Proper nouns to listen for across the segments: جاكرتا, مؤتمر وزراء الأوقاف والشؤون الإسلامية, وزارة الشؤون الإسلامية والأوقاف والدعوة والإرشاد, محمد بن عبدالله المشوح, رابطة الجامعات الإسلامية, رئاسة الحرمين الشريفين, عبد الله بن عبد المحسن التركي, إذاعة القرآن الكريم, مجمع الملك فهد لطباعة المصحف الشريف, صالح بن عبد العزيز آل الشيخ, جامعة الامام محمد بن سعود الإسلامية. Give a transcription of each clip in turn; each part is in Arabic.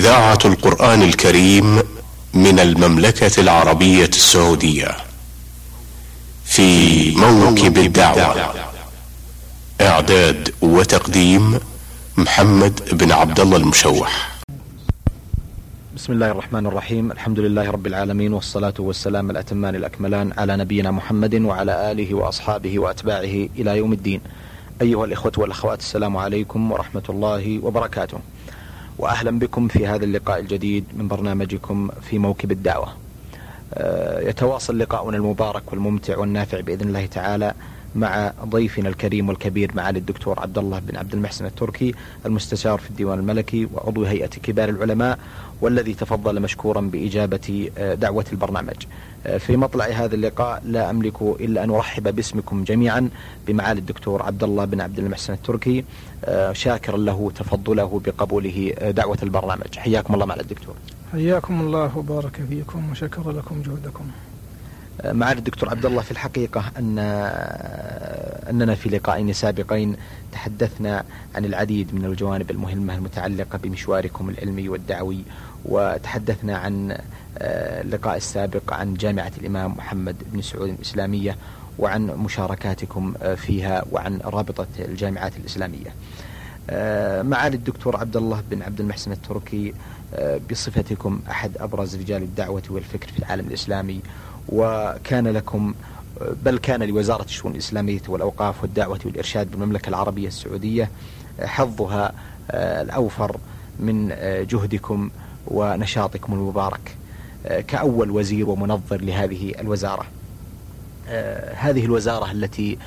إذاعة القرآن الكريم من المملكة العربية السعودية في موكب الدعوة. إعداد وتقديم محمد بن عبدالله المشوح. بسم الله الرحمن الرحيم، الحمد لله رب العالمين، والصلاة والسلام الأتمان الأكملان على نبينا محمد وعلى آله وأصحابه وأتباعه إلى يوم الدين. أيها الإخوة والأخوات، السلام عليكم ورحمة الله وبركاته، وأهلا بكم في هذا اللقاء الجديد من برنامجكم في موكب الدعوة. يتواصل لقاؤنا المبارك والممتع والنافع بإذن الله تعالى مع ضيفنا الكريم والكبير معالي الدكتور عبد الله بن عبد المحسن التركي، المستشار في الديوان الملكي وعضو هيئة كبار العلماء، والذي تفضل مشكورا بإجابة دعوة البرنامج. في مطلع هذا اللقاء لا أملك إلا أن أرحب باسمكم جميعا بمعالي الدكتور عبد الله بن عبد المحسن التركي، شاكرا له تفضله بقبوله دعوة البرنامج. حياكم الله معالي الدكتور. حياكم الله وبارك فيكم وشكر لكم جهودكم. معالي الدكتور عبد الله، في الحقيقة أننا في لقائين سابقين تحدثنا عن العديد من الجوانب المهمة المتعلقة بمشواركم العلمي والدعوي، وتحدثنا عن اللقاء السابق عن جامعة الامام محمد بن سعود الإسلامية وعن مشاركاتكم فيها وعن رابطة الجامعات الإسلامية. معالي الدكتور عبد الله بن عبد المحسن التركي، بصفتكم أحد أبرز رجال الدعوة والفكر في العالم الإسلامي، وكان لكم بل كان لوزارة الشؤون الإسلامية والأوقاف والدعوة والإرشاد بالمملكة العربية السعودية حظها الأوفر من جهدكم ونشاطكم المبارك كأول وزير ومنظر لهذه الوزارة، هذه الوزارة التي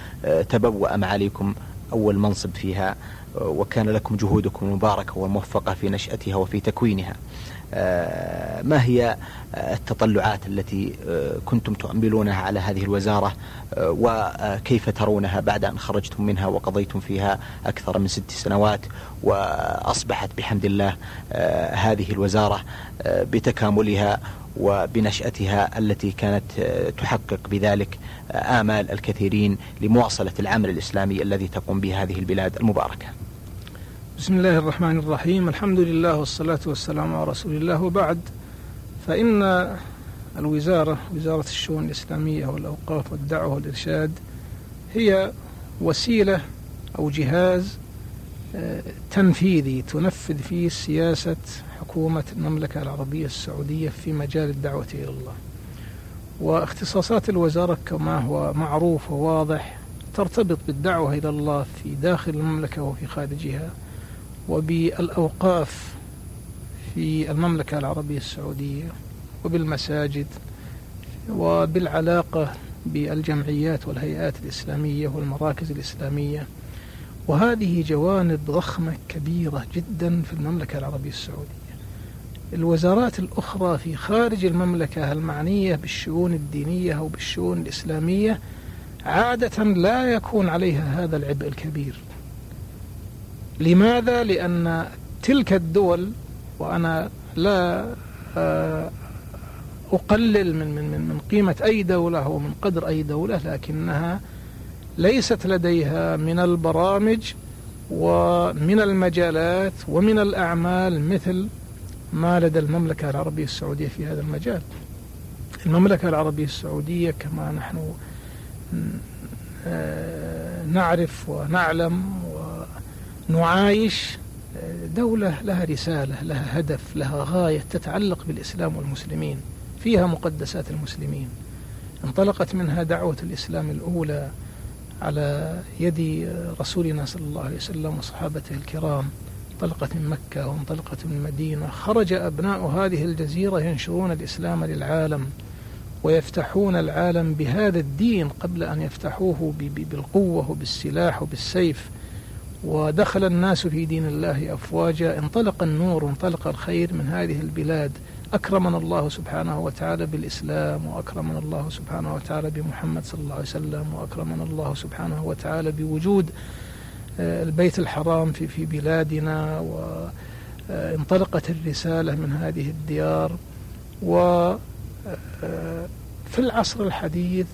تبوأ معاليكم أول منصب فيها، وكان لكم جهودكم المباركة والموفقة في نشأتها وفي تكوينها. ما هي التطلعات التي كنتم تؤملونها على هذه الوزارة، وكيف ترونها بعد أن خرجتم منها وقضيتم فيها أكثر من 6 سنوات، وأصبحت بحمد الله هذه الوزارة بتكاملها وبنشأتها التي كانت تحقق بذلك آمال الكثيرين لمواصلة العمل الإسلامي الذي تقوم به هذه البلاد المباركة؟ بسم الله الرحمن الرحيم، الحمد لله والصلاة والسلام على رسول الله، وبعد، فإن الوزارة، وزارة الشؤون الإسلامية والأوقاف والدعوة والإرشاد، هي وسيلة أو جهاز تنفيذي تنفذ فيه سياسة حكومة المملكة العربية السعودية في مجال الدعوة إلى الله. واختصاصات الوزارة كما هو معروف وواضح ترتبط بالدعوة إلى الله في داخل المملكة وفي خارجها، وبالأوقاف في المملكة العربية السعودية، وبالمساجد، وبالعلاقة بالجمعيات والهيئات الإسلامية والمراكز الإسلامية. وهذه جوانب ضخمة كبيرة جدا في المملكة العربية السعودية. الوزارات الأخرى في خارج المملكة المعنية بالشؤون الدينية أو بالشؤون الإسلامية عادة لا يكون عليها هذا العبء الكبير. لماذا؟ لأن تلك الدول، وأنا لا أقلل من قيمة أي دولة ومن قدر أي دولة، لكنها ليست لديها من البرامج ومن المجالات ومن الأعمال مثل ما لدى المملكة العربية السعودية في هذا المجال. المملكة العربية السعودية كما نحن نعرف ونعلم ونعايش دولة لها رسالة، لها هدف، لها غاية تتعلق بالإسلام والمسلمين، فيها مقدسات المسلمين. انطلقت منها دعوة الإسلام الأولى على يد رسولنا صلى الله عليه وسلم وصحابته الكرام، انطلقت من مكة وانطلقت من المدينة، خرج أبناء هذه الجزيرة ينشرون الإسلام للعالم ويفتحون العالم بهذا الدين قبل أن يفتحوه بالقوة وبالسلاح وبالسيف. ودخل الناس في دين الله أفواجا، انطلق النور وانطلق الخير من هذه البلاد. أكرمنا الله سبحانه وتعالى بالإسلام، وأكرمنا الله سبحانه وتعالى بمحمد صلى الله عليه وسلم، وأكرمنا الله سبحانه وتعالى بوجود البيت الحرام في بلادنا، وانطلقت الرسالة من هذه الديار. وفي العصر الحديث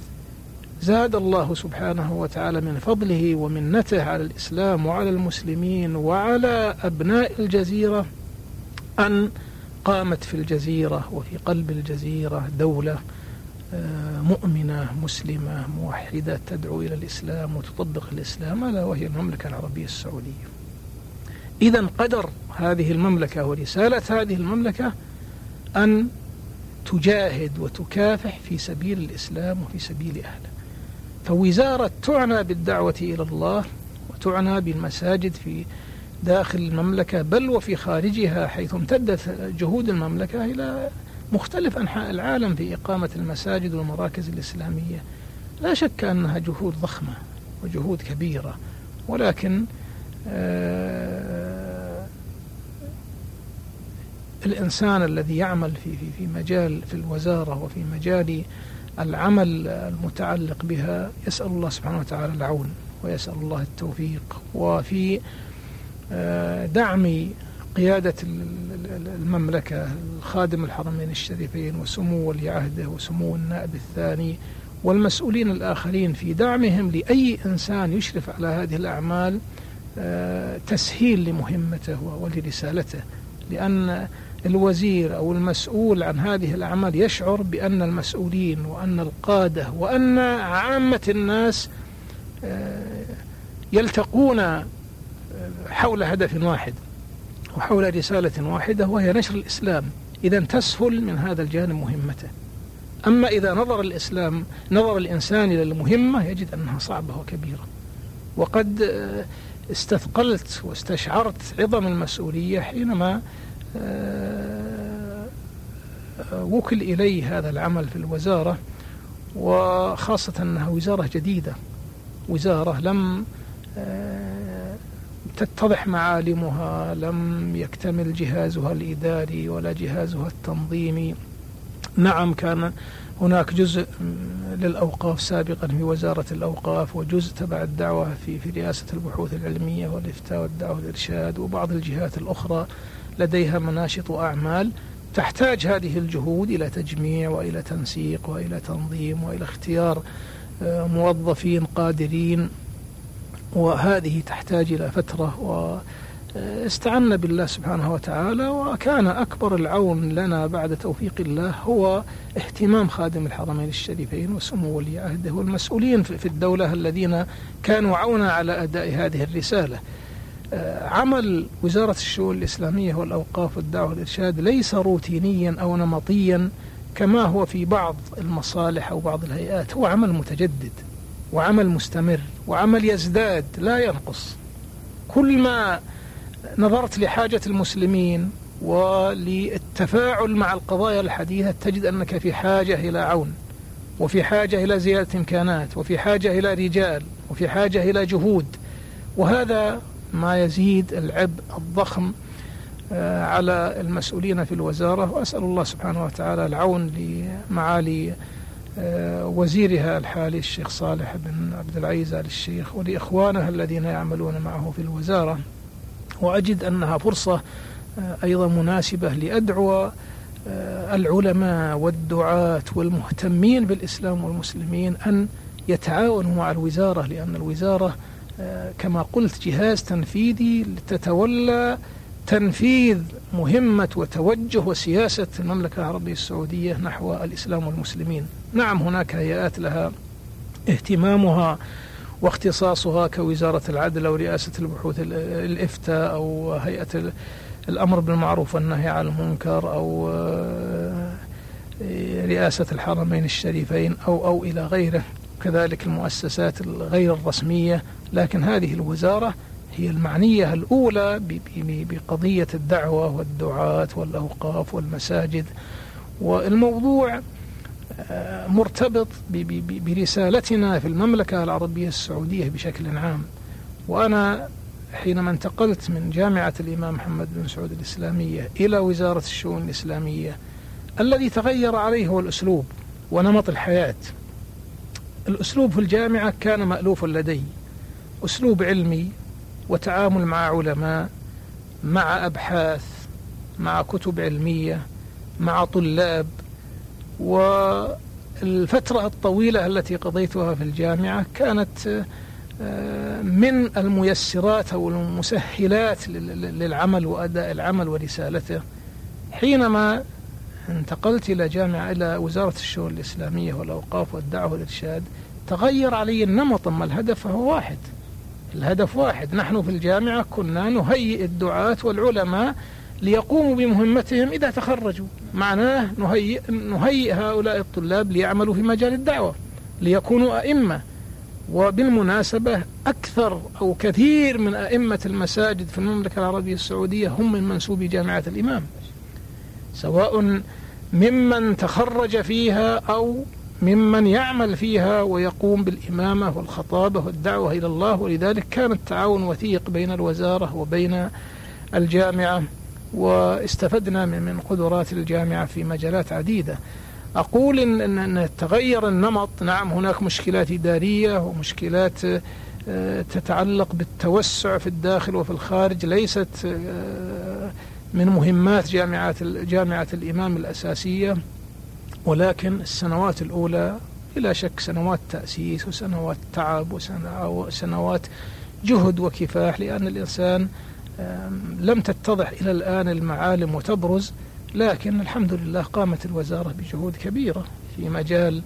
زاد الله سبحانه وتعالى من فضله ومنته على الإسلام وعلى المسلمين وعلى أبناء الجزيرة أن قامت في الجزيرة وفي قلب الجزيرة دولة مؤمنة مسلمة موحدة تدعو إلى الإسلام وتطبق الإسلام، ألا وهي المملكة العربية السعودية. إذن قدر هذه المملكة ورسالة هذه المملكة أن تجاهد وتكافح في سبيل الإسلام وفي سبيل أهله. فوزارة تعنى بالدعوة إلى الله وتعنى بالمساجد في داخل المملكة بل وفي خارجها، حيث امتدت جهود المملكة إلى مختلف أنحاء العالم في إقامة المساجد والمراكز الإسلامية. لا شك أنها جهود ضخمة وجهود كبيرة، ولكن الإنسان الذي يعمل في مجال في الوزارة وفي مجال العمل المتعلق بها يسأل الله سبحانه وتعالى العون ويسأل الله التوفيق. وفي دعم قيادة المملكة الخادم الحرمين الشريفين وسمو ولي عهده وسمو النائب الثاني والمسؤولين الآخرين في دعمهم لأي إنسان يشرف على هذه الأعمال تسهيل لمهمته ولرسالته، لأن الوزير أو المسؤول عن هذه الأعمال يشعر بأن المسؤولين وأن القادة وأن عامة الناس يلتقون حول هدف واحد وحول رسالة واحدة وهي نشر الإسلام. إذن تسهل من هذا الجانب مهمته. أما إذا نظر الإنسان إلى المهمة يجد أنها صعبة وكبيرة، وقد استثقلت واستشعرت عظم المسؤولية حينما وكل إلي هذا العمل في الوزارة، وخاصة أنها وزارة جديدة، وزارة لم تتضح معالمها، لم يكتمل جهازها الإداري ولا جهازها التنظيمي. نعم كان هناك جزء للأوقاف سابقا في وزارة الأوقاف وجزء تبع الدعوة في رئاسة البحوث العلمية والإفتاء والدعوة والإرشاد، وبعض الجهات الأخرى لديها مناشط وأعمال. تحتاج هذه الجهود إلى تجميع وإلى تنسيق وإلى تنظيم وإلى اختيار موظفين قادرين، وهذه تحتاج إلى فترة، واستعنا بالله سبحانه وتعالى. وكان أكبر العون لنا بعد توفيق الله هو اهتمام خادم الحرمين الشريفين وسمو ولي عهده والمسؤولين في الدولة الذين كانوا عونا على أداء هذه الرسالة. عمل وزارة الشؤون الإسلامية والأوقاف والدعوة والإرشاد ليس روتينيا أو نمطيا كما هو في بعض المصالح أو بعض الهيئات، هو عمل متجدد وعمل مستمر وعمل يزداد لا ينقص. كل ما نظرت لحاجة المسلمين وللتفاعل مع القضايا الحديثة تجد أنك في حاجة إلى عون، وفي حاجة إلى زيادة إمكانات، وفي حاجة إلى رجال، وفي حاجة إلى جهود، وهذا ما يزيد العبء الضخم على المسؤولين في الوزارة. وأسأل الله سبحانه وتعالى العون لمعالي وزيرها الحالي الشيخ صالح بن عبد العزيز آل الشيخ ولإخوانه الذين يعملون معه في الوزارة. وأجد أنها فرصة أيضا مناسبة لأدعو العلماء والدعاة والمهتمين بالإسلام والمسلمين أن يتعاونوا مع الوزارة، لأن الوزارة كما قلت جهاز تنفيذي لتتولى تنفيذ مهمة وتوجه وسياسة المملكة العربية السعودية نحو الإسلام والمسلمين. نعم هناك هيئات لها اهتمامها واختصاصها كوزارة العدل أو رئاسة البحوث الإفتاء أو هيئة الأمر بالمعروف والنهي عن المنكر أو رئاسة الحرمين الشريفين أو إلى غيره، كذلك المؤسسات الغير الرسمية. لكن هذه الوزارة هي المعنية الأولى بقضية الدعوة والدعاة والأوقاف والمساجد، والموضوع مرتبط برسالتنا في المملكة العربية السعودية بشكل عام. وأنا حينما انتقلت من جامعة الامام محمد بن سعود الإسلامية إلى وزارة الشؤون الإسلامية، الذي تغير عليه هو الأسلوب ونمط الحياة. الأسلوب في الجامعة كان مألوفا لدي، أسلوب علمي وتعامل مع علماء، مع أبحاث، مع كتب علمية، مع طلاب. والفترة الطويلة التي قضيتها في الجامعة كانت من الميسرات أو المسهلات للعمل وأداء العمل ورسالته. حينما انتقلت إلى وزارة الشؤون الإسلامية والأوقاف والدعوة والإرشاد تغير علي النمط. أما الهدف فهو واحد، الهدف واحد. نحن في الجامعة كنا نهيئ الدعاة والعلماء ليقوموا بمهمتهم إذا تخرجوا، معناه نهيئ هؤلاء الطلاب ليعملوا في مجال الدعوة ليكونوا أئمة. وبالمناسبة أكثر أو كثير من أئمة المساجد في المملكة العربية السعودية هم من منسوبي جامعة الإمام، سواء ممن تخرج فيها أو ممن يعمل فيها ويقوم بالإمامة والخطابة والدعوة إلى الله. ولذلك كان التعاون وثيق بين الوزارة وبين الجامعة، واستفدنا من قدرات الجامعة في مجالات عديدة. أقول إن تغير النمط. نعم هناك مشكلات إدارية ومشكلات تتعلق بالتوسع في الداخل وفي الخارج، ليست من مهمات جامعة الإمام الأساسية، ولكن السنوات الأولى بلا شك سنوات تأسيس وسنوات تعب وسنوات جهد وكفاح، لأن الإنسان لم تتضح إلى الآن المعالم وتبرز. لكن الحمد لله قامت الوزارة بجهود كبيرة في مجال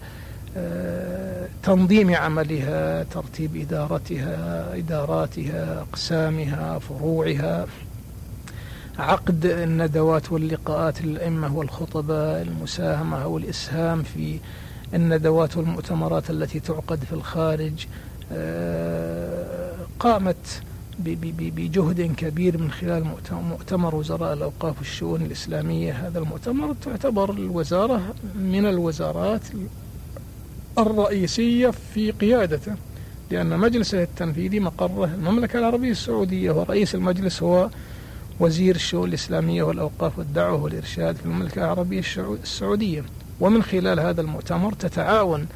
تنظيم عملها، ترتيب إداراتها، أقسامها، فروعها، عقد الندوات واللقاءات للأئمة والخطباء، المساهمة والإسهام في الندوات والمؤتمرات التي تعقد في الخارج. قامت بجهد كبير من خلال مؤتمر وزراء الأوقاف والشؤون الإسلامية. هذا المؤتمر تعتبر الوزارة من الوزارات الرئيسية في قيادته، لأن مجلسه التنفيذي مقره المملكة العربية السعودية، ورئيس المجلس هو وزير الشؤون الإسلامية والأوقاف والدعوة والإرشاد في المملكة العربية السعودية. ومن خلال هذا المؤتمر تتعاون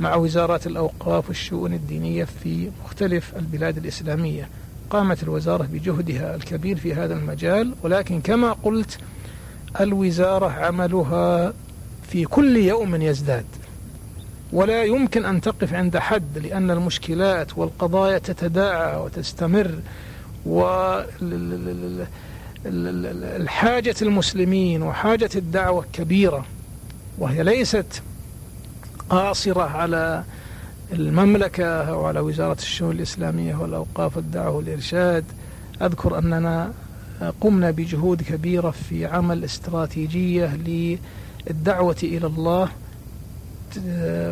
مع وزارات الأوقاف والشؤون الدينية في مختلف البلاد الإسلامية. قامت الوزارة بجهدها الكبير في هذا المجال، ولكن كما قلت الوزارة عملها في كل يوم يزداد، ولا يمكن أن تقف عند حد، لأن المشكلات والقضايا تتداعى وتستمر، والحاجة المسلمين وحاجة الدعوة كبيرة، وهي ليست قاصرة على المملكة وعلى وزارة الشؤون الإسلامية والأوقاف والدعوة والإرشاد. أذكر أننا قمنا بجهود كبيرة في عمل استراتيجية للدعوة إلى الله،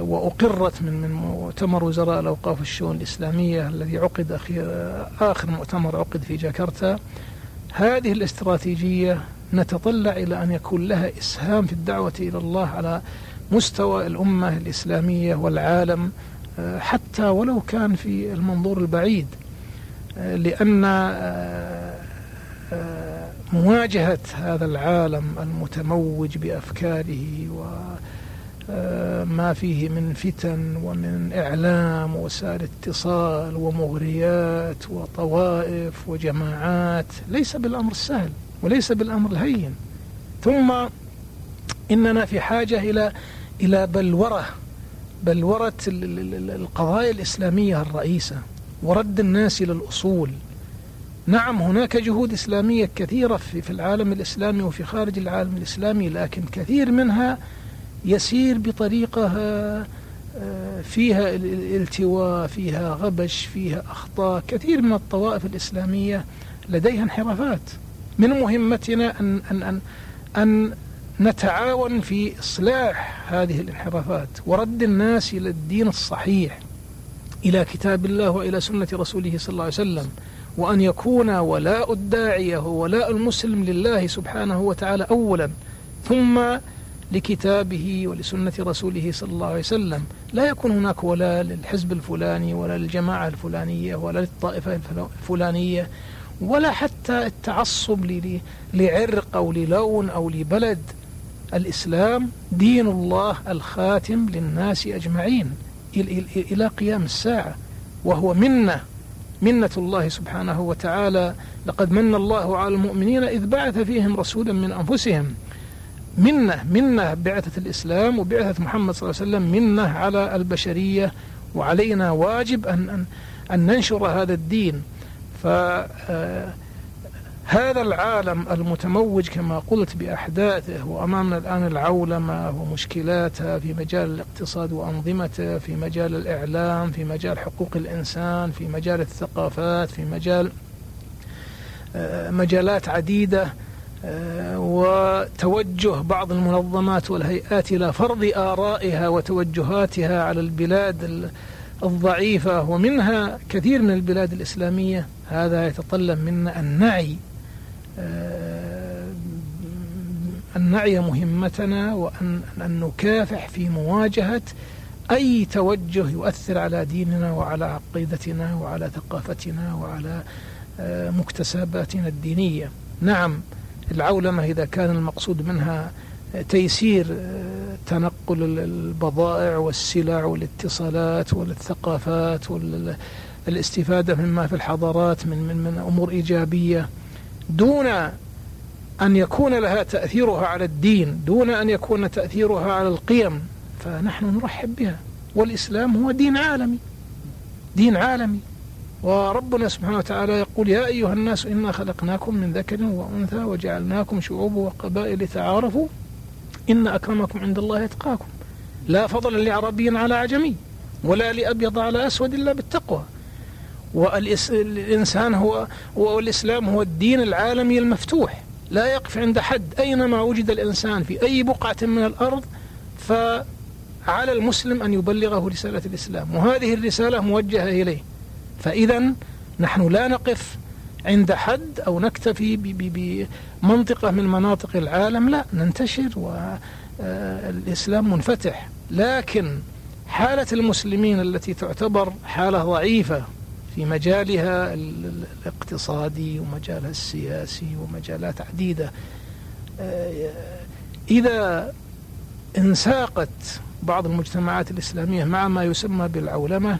وأقرت من مؤتمر وزراء الأوقاف والشؤون الإسلامية الذي عقد آخر مؤتمر عقد في جاكرتا. هذه الاستراتيجية نتطلع إلى أن يكون لها إسهام في الدعوة إلى الله على مستوى الأمة الإسلامية والعالم، حتى ولو كان في المنظور البعيد، لأن مواجهة هذا العالم المتموج بأفكاره وما فيه من فتن ومن إعلام ووسائل اتصال ومغريات وطوائف وجماعات ليس بالأمر السهل وليس بالأمر الهين. ثم إننا في حاجة إلى بلورة القضايا الإسلامية الرئيسة ورد الناس إلى الأصول. نعم هناك جهود إسلامية كثيرة في العالم الإسلامي وفي خارج العالم الإسلامي، لكن كثير منها يسير بطريقة فيها الالتواء، فيها غبش، فيها أخطاء. كثير من الطوائف الإسلامية لديها انحرافات. من مهمتنا أن نتعاون في إصلاح هذه الانحرافات ورد الناس إلى الدين الصحيح، إلى كتاب الله وإلى سنة رسوله صلى الله عليه وسلم، وأن يكون ولاء الداعية وولاء المسلم لله سبحانه وتعالى أولا، ثم لكتابه ولسنة رسوله صلى الله عليه وسلم. لا يكون هناك ولا للحزب الفلاني ولا للجماعة الفلانية ولا للطائفة الفلانية، ولا حتى التعصب لعرق أو للون أو لبلد. الإسلام دين الله الخاتم للناس أجمعين إلى قيام الساعة، وهو منة الله سبحانه وتعالى. لقد من الله على المؤمنين إذ بعث فيهم رسولا من أنفسهم. منة بعثة الإسلام وبعثة محمد صلى الله عليه وسلم منة على البشرية، وعلينا واجب أن ننشر هذا الدين. هذا العالم المتموج كما قلت بأحداثه، وأمامنا الآن العولمة ومشكلاتها في مجال الاقتصاد وأنظمته، في مجال الإعلام، في مجال حقوق الإنسان، في مجال الثقافات، في مجال مجالات عديدة، وتوجه بعض المنظمات والهيئات إلى فرض آرائها وتوجهاتها على البلاد الضعيفة، ومنها كثير من البلاد الإسلامية. هذا يتطلب منا أن نعي مهمتنا، وأن نكافح في مواجهة أي توجه يؤثر على ديننا وعلى عقيدتنا وعلى ثقافتنا وعلى مكتسباتنا الدينية. نعم، العولمة إذا كان المقصود منها تيسير تنقل البضائع والسلع والاتصالات والثقافات والاستفادة مما في الحضارات من أمور إيجابية، دون أن يكون لها تأثيرها على الدين، دون أن يكون تأثيرها على القيم، فنحن نرحب بها. والإسلام هو دين عالمي، دين عالمي، وربنا سبحانه وتعالى يقول: يا أيها الناس إنا خلقناكم من ذكر وأنثى وجعلناكم شعوب وقبائل تعارفوا إن أكرمكم عند الله يتقاكم. لا فضل لعربي على عجمي ولا لأبيض على أسود إلا بالتقوى. والإسلام هو الدين العالمي المفتوح، لا يقف عند حد. أينما وجد الإنسان في أي بقعة من الأرض فعلى المسلم أن يبلغه رسالة الإسلام، وهذه الرسالة موجهة إليه. فإذا نحن لا نقف عند حد أو نكتفي بمنطقة من مناطق العالم، لا، ننتشر، والإسلام منفتح. لكن حالة المسلمين التي تعتبر حالة ضعيفة في مجالها الاقتصادي ومجالها السياسي ومجالات عديدة، إذا انساقت بعض المجتمعات الإسلامية مع ما يسمى بالعولمة،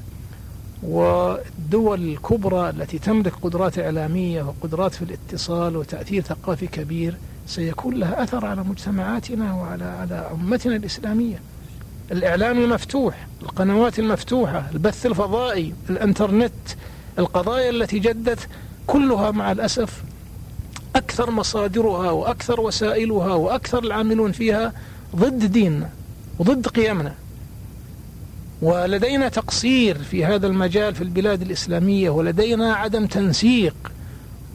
والدول الكبرى التي تملك قدرات إعلامية وقدرات في الاتصال وتأثير ثقافي كبير، سيكون لها أثر على مجتمعاتنا وعلى أمتنا الإسلامية. الإعلام المفتوح، القنوات المفتوحة، البث الفضائي، الإنترنت، القضايا التي جدت، كلها مع الأسف أكثر مصادرها وأكثر وسائلها وأكثر العاملون فيها ضد ديننا وضد قيمنا. ولدينا تقصير في هذا المجال في البلاد الإسلامية، ولدينا عدم تنسيق.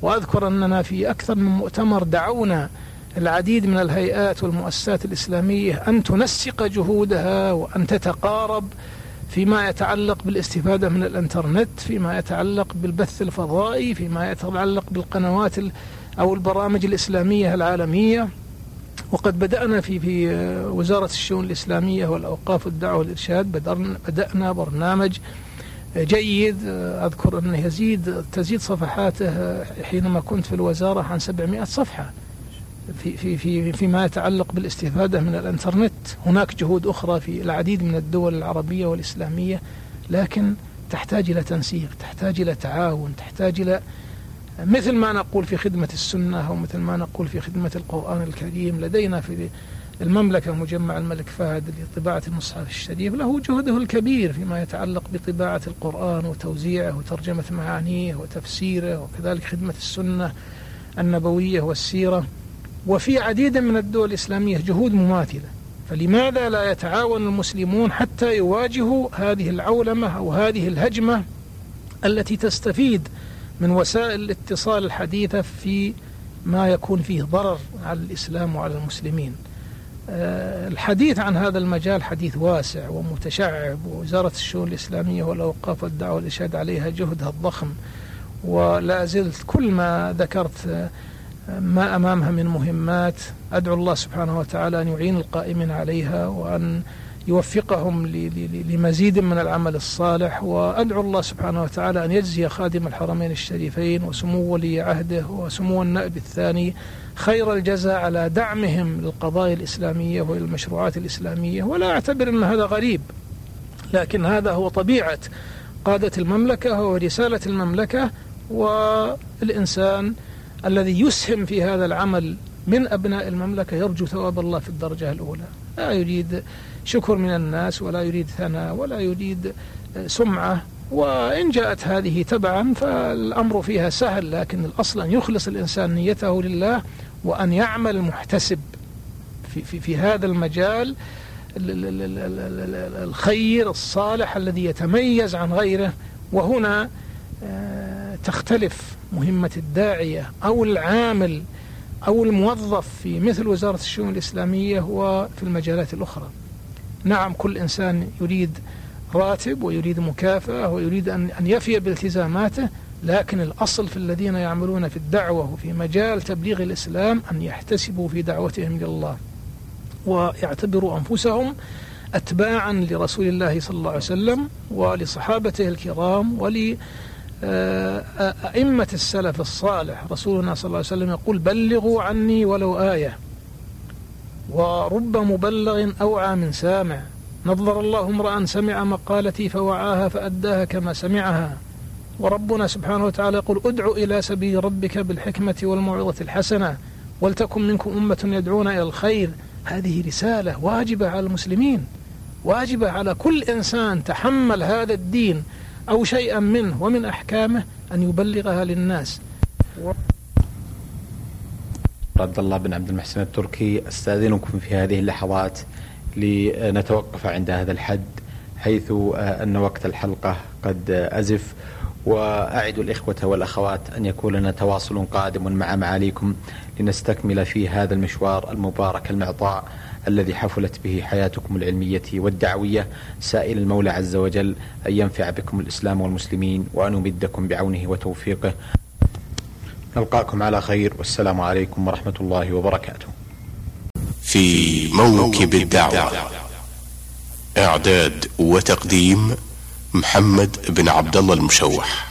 وأذكر أننا في أكثر من مؤتمر دعونا العديد من الهيئات والمؤسسات الإسلامية أن تنسق جهودها وأن تتقارب فيما يتعلق بالاستفادة من الإنترنت، فيما يتعلق بالبث الفضائي، فيما يتعلق بالقنوات أو البرامج الإسلامية العالمية. وقد بدأنا في وزارة الشؤون الإسلامية والأوقاف والدعوة والإرشاد بدأنا برنامج جيد. أذكر أنه تزيد صفحاته حينما كنت في الوزارة عن 700 صفحة فيما يتعلق بالاستفادة من الإنترنت. هناك جهود أخرى في العديد من الدول العربية والإسلامية، لكن تحتاج إلى تنسيق، تحتاج إلى تعاون، تحتاج إلى، مثل ما نقول في خدمة السنة أو مثل ما نقول في خدمة القرآن الكريم. لدينا في المملكة مجمع الملك فهد لطباعة المصحف الشريف، له جهده الكبير فيما يتعلق بطباعة القرآن وتوزيعه وترجمة معانيه وتفسيره، وكذلك خدمة السنة النبوية والسيرة. وفي عديد من الدول الإسلامية جهود مماثلة، فلماذا لا يتعاون المسلمون حتى يواجهوا هذه العولمة أو هذه الهجمة التي تستفيد من وسائل الاتصال الحديثة في ما يكون فيه ضرر على الإسلام وعلى المسلمين؟ الحديث عن هذا المجال حديث واسع ومتشعب، ووزارة الشؤون الإسلامية والأوقاف والدعوة والإرشاد عليها جهدها الضخم، ولا زلت كل ما ذكرت ما أمامها من مهمات. أدعو الله سبحانه وتعالى أن يعين القائمين عليها وأن يوفقهم لمزيد من العمل الصالح. وأدعو الله سبحانه وتعالى أن يجزي خادم الحرمين الشريفين وسمو ولي عهده وسمو النائب الثاني خير الجزاء على دعمهم للقضايا الإسلامية والمشروعات الإسلامية. ولا أعتبر أن هذا غريب، لكن هذا هو طبيعة قادة المملكة، هو رسالة المملكة. والإنسان الذي يسهم في هذا العمل من أبناء المملكة يرجو ثواب الله في الدرجة الأولى، لا يريد شكر من الناس ولا يريد ثناء ولا يريد سمعة، وإن جاءت هذه تبعا فالأمر فيها سهل، لكن الأصل أن يخلص الإنسان نيته لله وأن يعمل محتسب في هذا المجال الخير الصالح الذي يتميز عن غيره. وهنا تختلف مهمة الداعية أو العامل أو الموظف في مثل وزارة الشؤون الإسلامية وفي المجالات الأخرى. نعم كل إنسان يريد راتب ويريد مكافأة ويريد أن يفي بالتزاماته، لكن الأصل في الذين يعملون في الدعوة وفي مجال تبليغ الإسلام أن يحتسبوا في دعوتهم إلى الله ويعتبروا أنفسهم أتباعا لرسول الله صلى الله عليه وسلم ولصحابته الكرام ولأئمة السلف الصالح. رسولنا صلى الله عليه وسلم يقول: بلغوا عني ولو آية، ورب مبلغ أوعى من سامع. نظر الله امرأ سمع مقالتي فوعاها فأداها كما سمعها. وربنا سبحانه وتعالى يقول: ادع إلى سبيل ربك بالحكمة والموعظة الحسنة ولتكن منكم أمة يدعون إلى الخير. هذه رسالة واجبة على المسلمين، واجبة على كل إنسان تحمل هذا الدين أو شيئا منه ومن أحكامه أن يبلغها للناس. عبد الله بن عبد المحسن التركي، أستأذنكم في هذه اللحظات لنتوقف عند هذا الحد، حيث أن وقت الحلقة قد أزف، وأعد الإخوة والأخوات أن يكون لنا تواصل قادم مع معاليكم لنستكمل في هذا المشوار المبارك المعطاء الذي حفلت به حياتكم العلمية والدعوية، سائل المولى عز وجل أن ينفع بكم الإسلام والمسلمين وأن يمدكم بعونه وتوفيقه. نلقاكم على خير، والسلام عليكم ورحمة الله وبركاته. في موكب الدعوة، إعداد وتقديم محمد بن عبدالله المشوح.